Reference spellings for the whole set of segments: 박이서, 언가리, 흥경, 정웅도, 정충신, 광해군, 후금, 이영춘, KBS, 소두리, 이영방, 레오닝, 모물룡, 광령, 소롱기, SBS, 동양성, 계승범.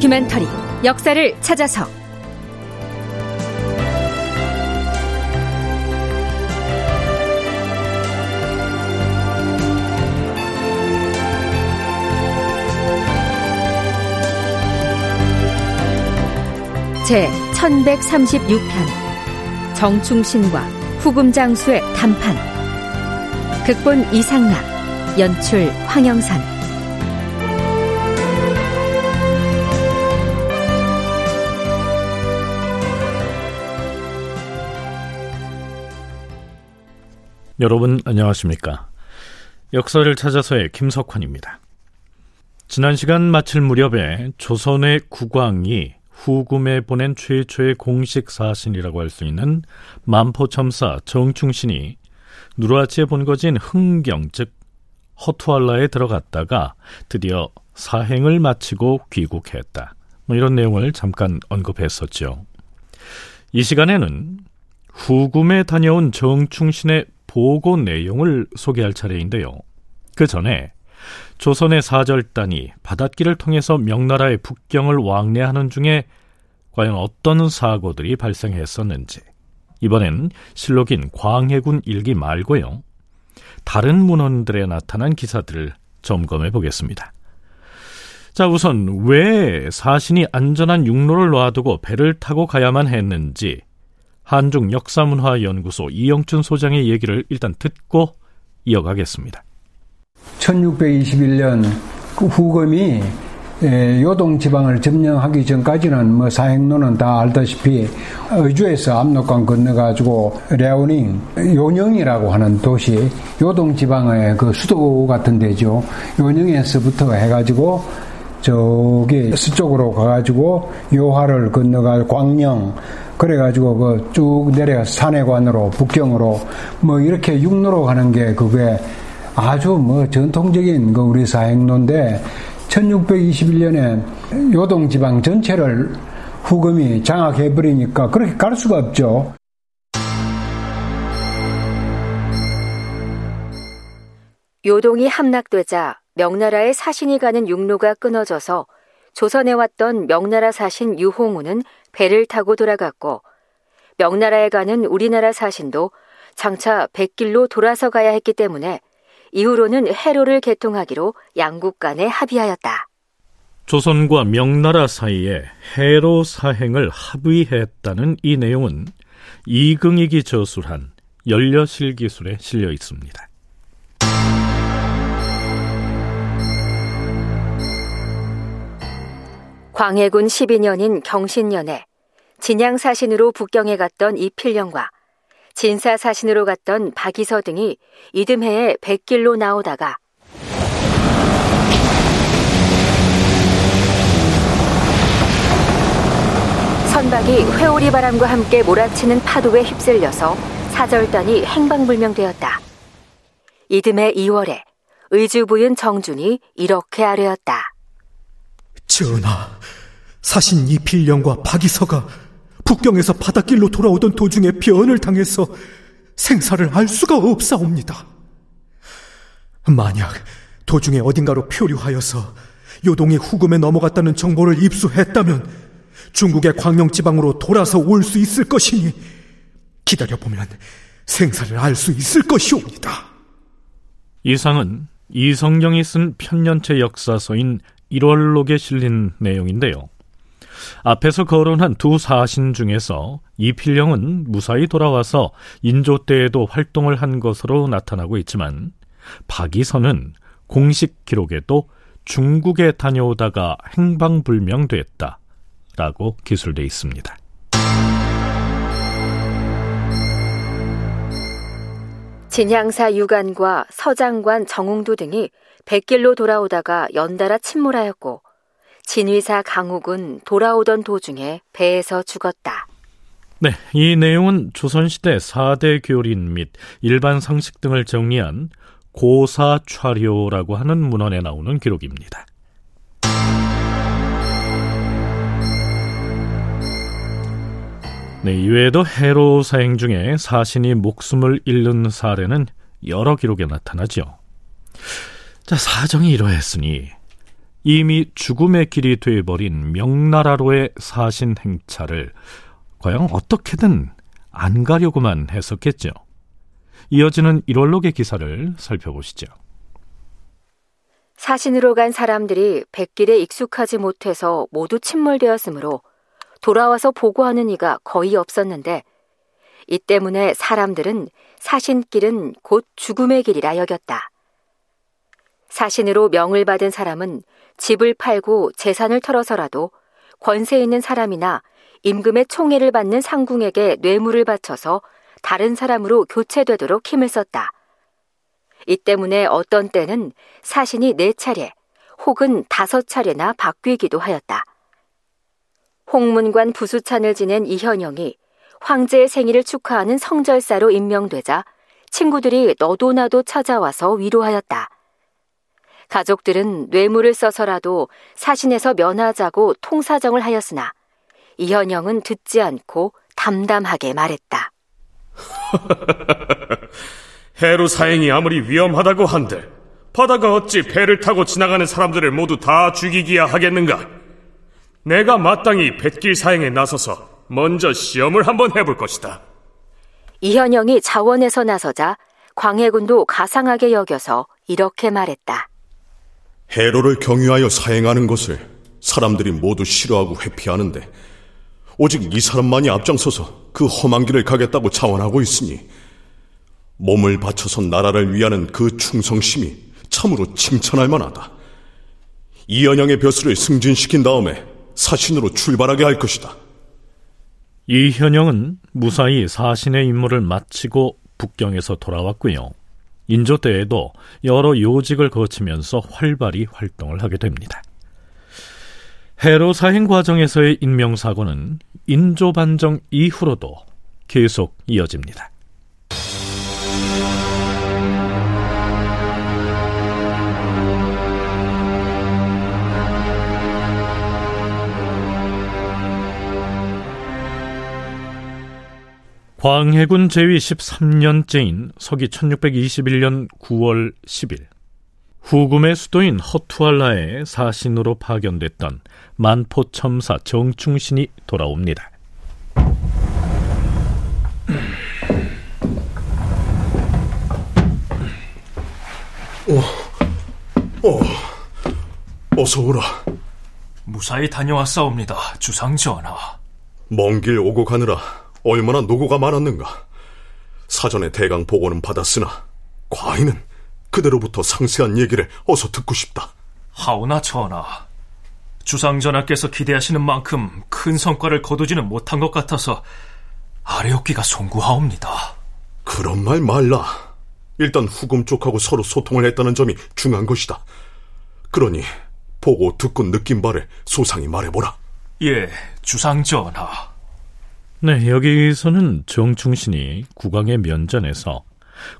다큐멘터리 역사를 찾아서 제1136편 정충신과 후금장수의 단판. 극본 이상락, 연출 황영선. 여러분 안녕하십니까? 역사를 찾아서의 김석환입니다. 지난 시간 마칠 무렵에 조선의 국왕이 후금에 보낸 최초의 공식 사신이라고 할 수 있는 만포첨사 정충신이 누르아치에 본거지인 흥경, 즉 허투알라에 들어갔다가 드디어 사행을 마치고 귀국했다. 이런 내용을 잠깐 언급했었죠. 이 시간에는 후금에 다녀온 정충신의 보고 내용을 소개할 차례인데요. 그 전에 조선의 사절단이 바닷길을 통해서 명나라의 북경을 왕래하는 중에 과연 어떤 사고들이 발생했었는지, 이번엔 실록인 광해군 일기 말고요, 다른 문헌들에 나타난 기사들을 점검해 보겠습니다. 자, 우선 왜 사신이 안전한 육로를 놔두고 배를 타고 가야만 했는지 한중역사문화연구소 이영춘 소장의 얘기를 일단 듣고 이어가겠습니다. 1621년 후금이 요동 지방을 점령하기 전까지는 뭐 사행로는 다 알다시피 의주에서 압록강 건너가지고 레오닝, 요녕이라고 하는 도시, 요동 지방의 그 수도 같은 데죠. 요녕에서부터 해가지고 저기 서쪽으로 가가지고 요하를 건너가 광령, 그래가지고 그 쭉 내려가서 산해관으로 북경으로 뭐 이렇게 육로로 가는 게 그게 아주 뭐 전통적인 그 우리 사행로인데, 1621년에 요동 지방 전체를 후금이 장악해버리니까 그렇게 갈 수가 없죠. 요동이 함락되자 명나라의 사신이 가는 육로가 끊어져서 조선에 왔던 명나라 사신 유홍우는 배를 타고 돌아갔고, 명나라에 가는 우리나라 사신도 장차 백길로 돌아서 가야 했기 때문에 이후로는 해로를 개통하기로 양국 간에 합의하였다. 조선과 명나라 사이에 해로 사행을 합의했다는 이 내용은 이긍익이 저술한 연려실기술에 실려 있습니다. 광해군 12년인 경신년에 진양사신으로 북경에 갔던 이필령과 진사사신으로 갔던 박이서 등이 이듬해에 백길로 나오다가 선박이 회오리 바람과 함께 몰아치는 파도에 휩쓸려서 사절단이 행방불명되었다. 이듬해 2월에 의주부인 정준이 이렇게 아뢰었다. 전하, 사신 이필령과 박이서가 북경에서 바닷길로 돌아오던 도중에 변을 당해서 생사를 알 수가 없사옵니다. 만약 도중에 어딘가로 표류하여서 요동이 후금에 넘어갔다는 정보를 입수했다면 중국의 광령지방으로 돌아서 올 수 있을 것이니 기다려보면 생사를 알 수 있을 것이옵니다. 이상은 이성경이 쓴 편년체 역사서인 1월록에 실린 내용인데요. 앞에서 거론한 두 사신 중에서 이필령은 무사히 돌아와서 인조 때에도 활동을 한 것으로 나타나고 있지만, 박이서는 공식 기록에도 중국에 다녀오다가 행방불명됐다라고 기술돼 있습니다. 진양사 유관과 서장관 정웅도 등이 백길로 돌아오다가 연달아 침몰하였고, 진위사 강욱은 돌아오던 도중에 배에서 죽었다. 네, 이 내용은 조선시대 4대 교린 및 일반 상식 등을 정리한 고사촬요라고 하는 문헌에 나오는 기록입니다. 네, 이외에도 해로 사행 중에 사신이 목숨을 잃는 사례는 여러 기록에 나타나죠. 자, 사정이 이러했으니 이미 죽음의 길이 되어버린 명나라로의 사신 행차를 과연 어떻게든 안 가려고만 했었겠죠. 이어지는 1월록의 기사를 살펴보시죠. 사신으로 간 사람들이 백길에 익숙하지 못해서 모두 침몰되었으므로 돌아와서 보고하는 이가 거의 없었는데, 이 때문에 사람들은 사신길은 곧 죽음의 길이라 여겼다. 사신으로 명을 받은 사람은 집을 팔고 재산을 털어서라도 권세 있는 사람이나 임금의 총애를 받는 상궁에게 뇌물을 바쳐서 다른 사람으로 교체되도록 힘을 썼다. 이 때문에 어떤 때는 사신이 4차례 혹은 5차례나 바뀌기도 하였다. 홍문관 부수찬을 지낸 이현영이 황제의 생일을 축하하는 성절사로 임명되자 친구들이 너도 나도 찾아와서 위로하였다. 가족들은 뇌물을 써서라도 사신에서 면하자고 통사정을 하였으나 이현영은 듣지 않고 담담하게 말했다. 해루 사행이 아무리 위험하다고 한들 바다가 어찌 배를 타고 지나가는 사람들을 모두 다 죽이기야 하겠는가? 내가 마땅히 뱃길 사행에 나서서 먼저 시험을 한번 해볼 것이다. 이현영이 자원해서 나서자 광해군도 가상하게 여겨서 이렇게 말했다. 해로를 경유하여 사행하는 것을 사람들이 모두 싫어하고 회피하는데 오직 이 사람만이 앞장서서 그 험한 길을 가겠다고 자원하고 있으니 몸을 바쳐서 나라를 위하는 그 충성심이 참으로 칭찬할 만하다. 이현영의 벼슬을 승진시킨 다음에 사신으로 출발하게 할 것이다. 이현영은 무사히 사신의 임무를 마치고 북경에서 돌아왔고요. 인조 때에도 여러 요직을 거치면서 활발히 활동을 하게 됩니다. 해로 사행 과정에서의 인명사고는 인조 반정 이후로도 계속 이어집니다. 광해군 제위 13년째인 서기 1621년 9월 10일, 후금의 수도인 허투알라에 사신으로 파견됐던 만포첨사 정충신이 돌아옵니다. 어서 오라. 무사히 다녀왔사옵니다, 주상전하. 먼 길 오고 가느라 얼마나 노고가 많았는가. 사전에 대강 보고는 받았으나 과인은 그대로부터 상세한 얘기를 어서 듣고 싶다. 하오나 전하, 주상전하께서 기대하시는 만큼 큰 성과를 거두지는 못한 것 같아서 아뢰옵기가 송구하옵니다. 그런 말 말라. 일단 후금 쪽하고 서로 소통을 했다는 점이 중요한 것이다. 그러니 보고 듣고 느낀 바를 소상히 말해보라. 예, 주상전하. 네, 여기서는 정충신이 국왕의 면전에서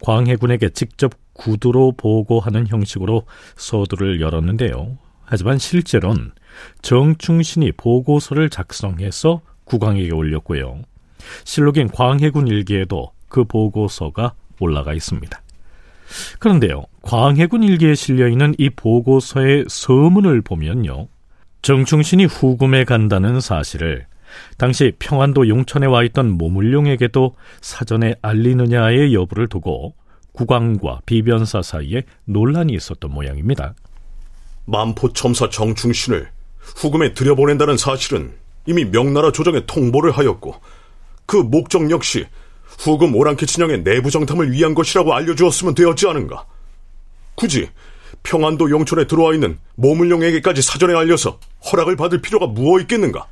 광해군에게 직접 구두로 보고하는 형식으로 서두를 열었는데요. 하지만 실제로는 정충신이 보고서를 작성해서 국왕에게 올렸고요. 실록인 광해군 일기에도 그 보고서가 올라가 있습니다. 그런데요, 광해군 일기에 실려있는 이 보고서의 서문을 보면요, 정충신이 후금에 간다는 사실을 당시 평안도 용천에 와있던 모물룡에게도 사전에 알리느냐의 여부를 두고 국왕과 비변사 사이에 논란이 있었던 모양입니다. 만포첨사 정충신을 후금에 들여보낸다는 사실은 이미 명나라 조정에 통보를 하였고, 그 목적 역시 후금 오랑캐 진영의 내부 정탐을 위한 것이라고 알려주었으면 되었지 않은가. 굳이 평안도 용천에 들어와 있는 모물룡에게까지 사전에 알려서 허락을 받을 필요가 무엇 있겠는가.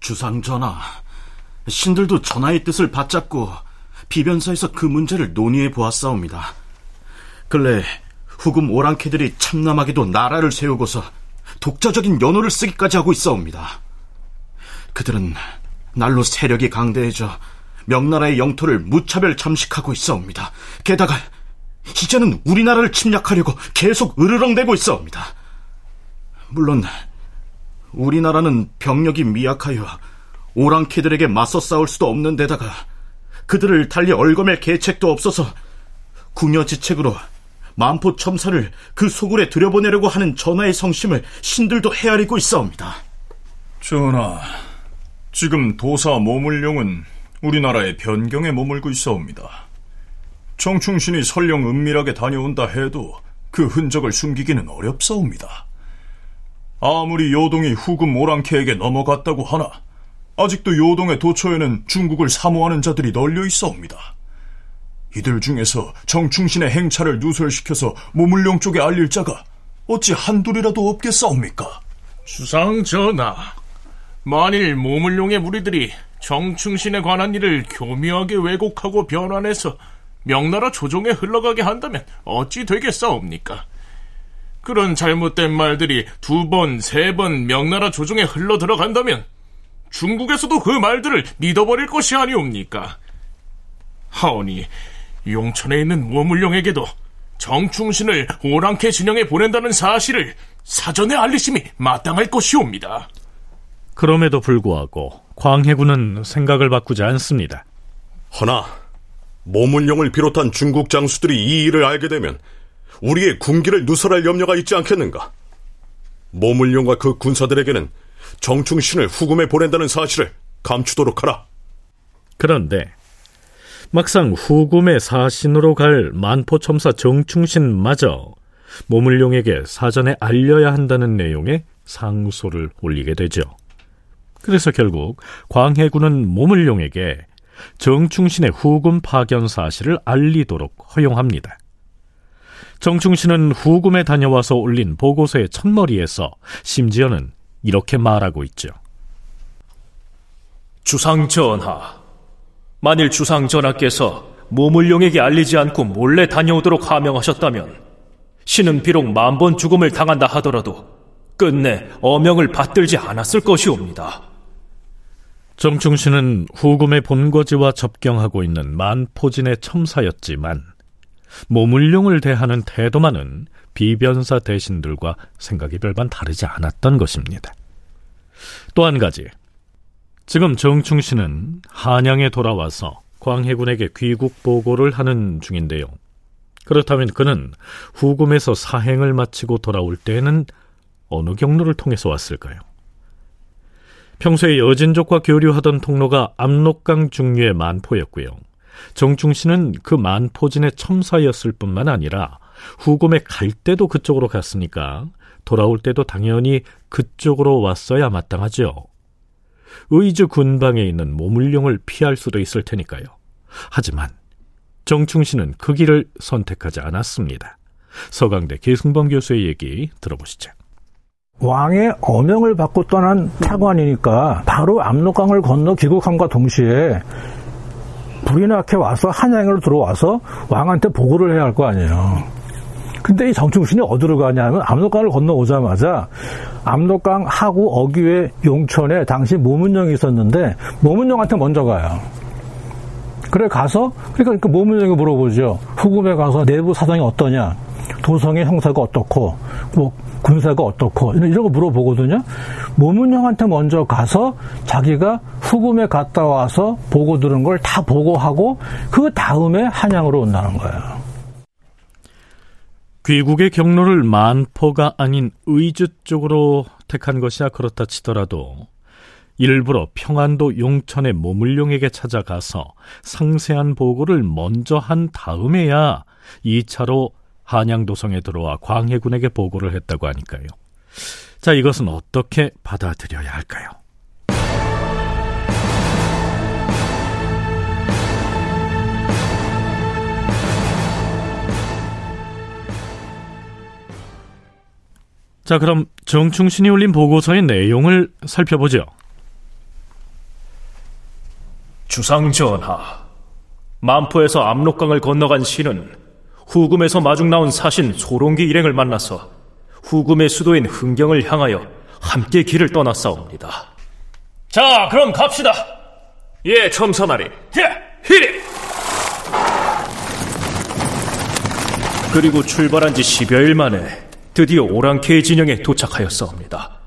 주상전하, 신들도 전하의 뜻을 받잡고 비변사에서 그 문제를 논의해 보았사옵니다. 근래 후금 오랑캐들이 참남하게도 나라를 세우고서 독자적인 연호를 쓰기까지 하고 있사옵니다. 그들은 날로 세력이 강대해져 명나라의 영토를 무차별 잠식하고 있사옵니다. 게다가 이제는 우리나라를 침략하려고 계속 으르렁대고 있사옵니다. 물론 우리나라는 병력이 미약하여 오랑캐들에게 맞서 싸울 수도 없는 데다가 그들을 달리 얼검할 계책도 없어서 궁여지책으로 만포 첨사를 그 소굴에 들여보내려고 하는 전하의 성심을 신들도 헤아리고 있사옵니다. 전하, 지금 도사 모물룡은 우리나라의 변경에 머물고 있사옵니다. 정충신이 설령 은밀하게 다녀온다 해도 그 흔적을 숨기기는 어렵사옵니다. 아무리 요동이 후금 오랑캐에게 넘어갔다고 하나 아직도 요동의 도처에는 중국을 사모하는 자들이 널려 있사옵니다. 이들 중에서 정충신의 행차를 누설시켜서 모물룡 쪽에 알릴 자가 어찌 한둘이라도 없겠사옵니까? 주상 전하, 만일 모물룡의 무리들이 정충신에 관한 일을 교묘하게 왜곡하고 변환해서 명나라 조정에 흘러가게 한다면 어찌 되겠사옵니까? 그런 잘못된 말들이 두 번, 세 번 명나라 조정에 흘러들어간다면 중국에서도 그 말들을 믿어버릴 것이 아니옵니까? 하오니 용천에 있는 모물룡에게도 정충신을 오랑캐 진영에 보낸다는 사실을 사전에 알리심이 마땅할 것이옵니다. 그럼에도 불구하고 광해군은 생각을 바꾸지 않습니다. 허나 모물룡을 비롯한 중국 장수들이 이 일을 알게 되면 우리의 군기를 누설할 염려가 있지 않겠는가? 모물룡과 그 군사들에게는 정충신을 후금에 보낸다는 사실을 감추도록 하라. 그런데 막상 후금의 사신으로 갈 만포첨사 정충신마저 모물룡에게 사전에 알려야 한다는 내용의 상소를 올리게 되죠. 그래서 결국 광해군은 모물룡에게 정충신의 후금 파견 사실을 알리도록 허용합니다. 정충신은 후금에 다녀와서 올린 보고서의 첫머리에서 심지어는 이렇게 말하고 있죠. 주상 전하, 만일 주상 전하께서 모물룡에게 알리지 않고 몰래 다녀오도록 하명하셨다면 신은 비록 만번 죽음을 당한다 하더라도 끝내 어명을 받들지 않았을 것이옵니다. 정충신은 후금의 본거지와 접경하고 있는 만포진의 첨사였지만 모물룡을 대하는 태도만은 비변사 대신들과 생각이 별반 다르지 않았던 것입니다. 또 한 가지, 지금 정충신은 한양에 돌아와서 광해군에게 귀국 보고를 하는 중인데요, 그렇다면 그는 후금에서 사행을 마치고 돌아올 때에는 어느 경로를 통해서 왔을까요? 평소에 여진족과 교류하던 통로가 압록강 중류의 만포였고요, 정충신은 그 만포진의 첨사였을 뿐만 아니라 후금에 갈 때도 그쪽으로 갔으니까 돌아올 때도 당연히 그쪽으로 왔어야 마땅하죠. 의주 군방에 있는 모물룡을 피할 수도 있을 테니까요. 하지만 정충신은 그 길을 선택하지 않았습니다. 서강대 계승범 교수의 얘기 들어보시죠. 왕의 어명을 받고 떠난 차관이니까 바로 압록강을 건너 귀국함과 동시에 불이 나게 와서 한양으로 들어와서 왕한테 보고를 해야 할 거 아니에요. 근데 이 정충신이 어디로 가냐면 압록강을 건너오자마자 압록강 하구 어귀의 용천에 당시 모문령이 있었는데 모문령한테 먼저 가요. 그래 가서 그러니까 모문령이 물어보죠. 후금에 가서 내부 사정이 어떠냐, 도성의 형사가 어떻고 뭐 군사가 어떻고 이런 거 물어보거든요. 모문령한테 먼저 가서 자기가 후금에 갔다 와서 보고 들은 걸 다 보고하고 그 다음에 한양으로 온다는 거예요. 귀국의 경로를 만포가 아닌 의주 쪽으로 택한 것이야 그렇다 치더라도 일부러 평안도 용천의 모물룡에게 찾아가서 상세한 보고를 먼저 한 다음에야 2차로 한양도성에 들어와 광해군에게 보고를 했다고 하니까요. 자, 이것은 어떻게 받아들여야 할까요? 자, 그럼 정충신이 올린 보고서의 내용을 살펴보죠. 주상 전하, 만포에서 압록강을 건너간 신은 후금에서 마중 나온 사신 소롱기 일행을 만나서 후금의 수도인 흥경을 향하여 함께 길을 떠났사옵니다. 자, 그럼 갑시다. 예, 첨사나리. 히리. 그리고 출발한 지 10여일 만에 드디어 오랑캐의 진영에 도착하였사옵니다.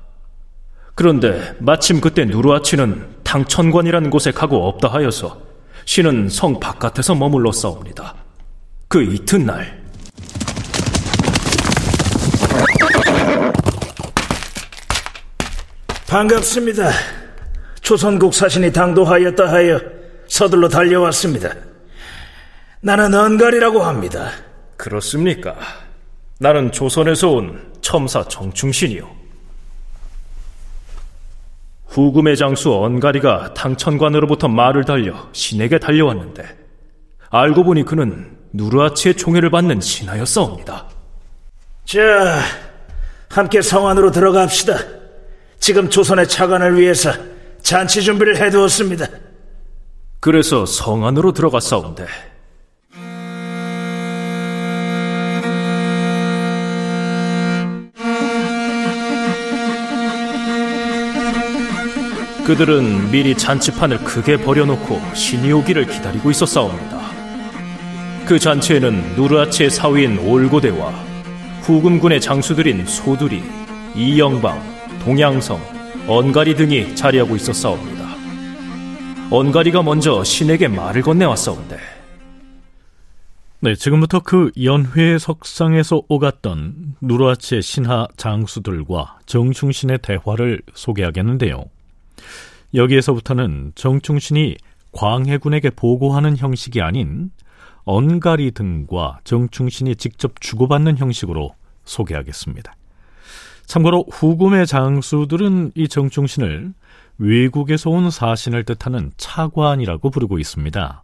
그런데 마침 그때 누르아치는 당천관이라는 곳에 가고 없다 하여서 신은 성 바깥에서 머물렀사옵니다. 그 이튿날 반갑습니다. 조선국 사신이 당도하였다 하여 서둘러 달려왔습니다. 나는 언가리라고 합니다. 그렇습니까? 나는 조선에서 온 첨사 정충신이요. 후금의 장수 언가리가 당천관으로부터 말을 달려 신에게 달려왔는데 알고 보니 그는 누르아치의 총애를 받는 신하였사옵니다. 자, 함께 성 안으로 들어갑시다. 지금 조선의 차관을 위해서 잔치 준비를 해두었습니다. 그래서 성 안으로 들어갔사온데 그들은 미리 잔치판을 크게 벌여놓고 신이 오기를 기다리고 있었사옵니다. 그 잔치에는 누르아치의 사위인 올고대와 후금군의 장수들인 소두리, 이영방, 동양성, 언가리 등이 자리하고 있었사옵니다. 언가리가 먼저 신에게 말을 건네왔사옵니다. 네, 지금부터 그 연회의 석상에서 오갔던 누르아치의 신하 장수들과 정충신의 대화를 소개하겠는데요. 여기에서부터는 정충신이 광해군에게 보고하는 형식이 아닌 언가리 등과 정충신이 직접 주고받는 형식으로 소개하겠습니다. 참고로 후금의 장수들은 이 정충신을 외국에서 온 사신을 뜻하는 차관이라고 부르고 있습니다.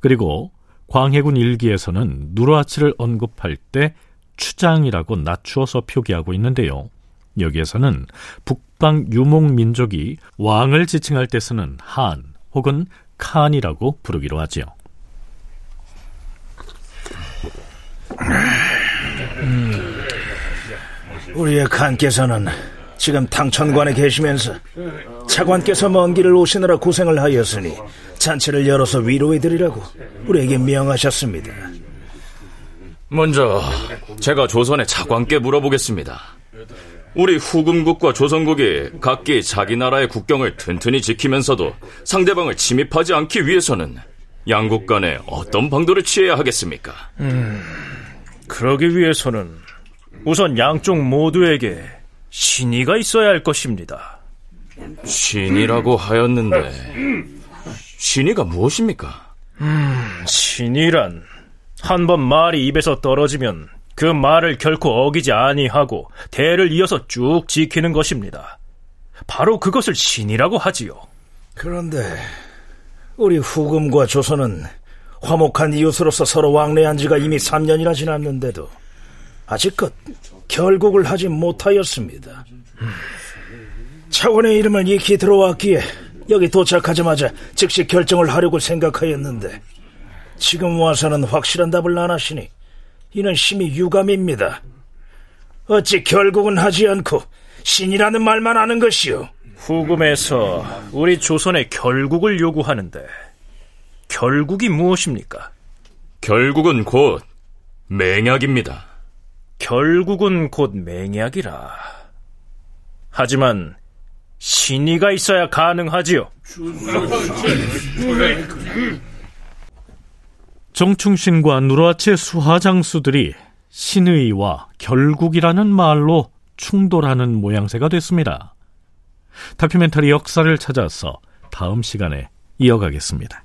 그리고 광해군 일기에서는 누르아치를 언급할 때 추장이라고 낮추어서 표기하고 있는데요. 여기에서는 북방 유목 민족이 왕을 지칭할 때 쓰는 한 혹은 칸이라고 부르기로 하지요. 우리의 칸께서는 지금 당천관에 계시면서 차관께서 먼 길을 오시느라 고생을 하였으니 잔치를 열어서 위로해드리라고 우리에게 명하셨습니다. 먼저 제가 조선의 차관께 물어보겠습니다. 우리 후금국과 조선국이 각기 자기 나라의 국경을 튼튼히 지키면서도 상대방을 침입하지 않기 위해서는 양국 간에 어떤 방도를 취해야 하겠습니까? 그러기 위해서는 우선 양쪽 모두에게 신의가 있어야 할 것입니다. 신의라고 하였는데 신의가 무엇입니까? 신의란 한 번 말이 입에서 떨어지면 그 말을 결코 어기지 아니하고 대를 이어서 쭉 지키는 것입니다. 바로 그것을 신이라고 하지요. 그런데 우리 후금과 조선은 화목한 이웃으로서 서로 왕래한 지가 이미 3년이나 지났는데도 아직껏 결국을 하지 못하였습니다. 차원의 이름을 익히 들어왔기에 여기 도착하자마자 즉시 결정을 하려고 생각하였는데 지금 와서는 확실한 답을 안 하시니 이는 심히 유감입니다. 어찌 결국은 하지 않고 신이라는 말만 하는 것이요. 후금에서 우리 조선의 결국을 요구하는데 결국이 무엇입니까? 결국은 곧 맹약입니다. 결국은 곧 맹약이라. 하지만 신의가 있어야 가능하지요. 정충신과 누르아치의 수하장수들이 신의와 결국이라는 말로 충돌하는 모양새가 됐습니다. 다큐멘터리 역사를 찾아서 다음 시간에 이어가겠습니다.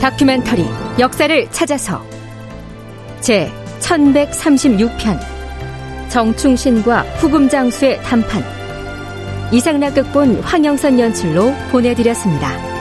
다큐멘터리 역사를 찾아서 제 1136편 정충신과 후금 장수의 담판, 이상락 극본, 황영선 연출로 보내드렸습니다.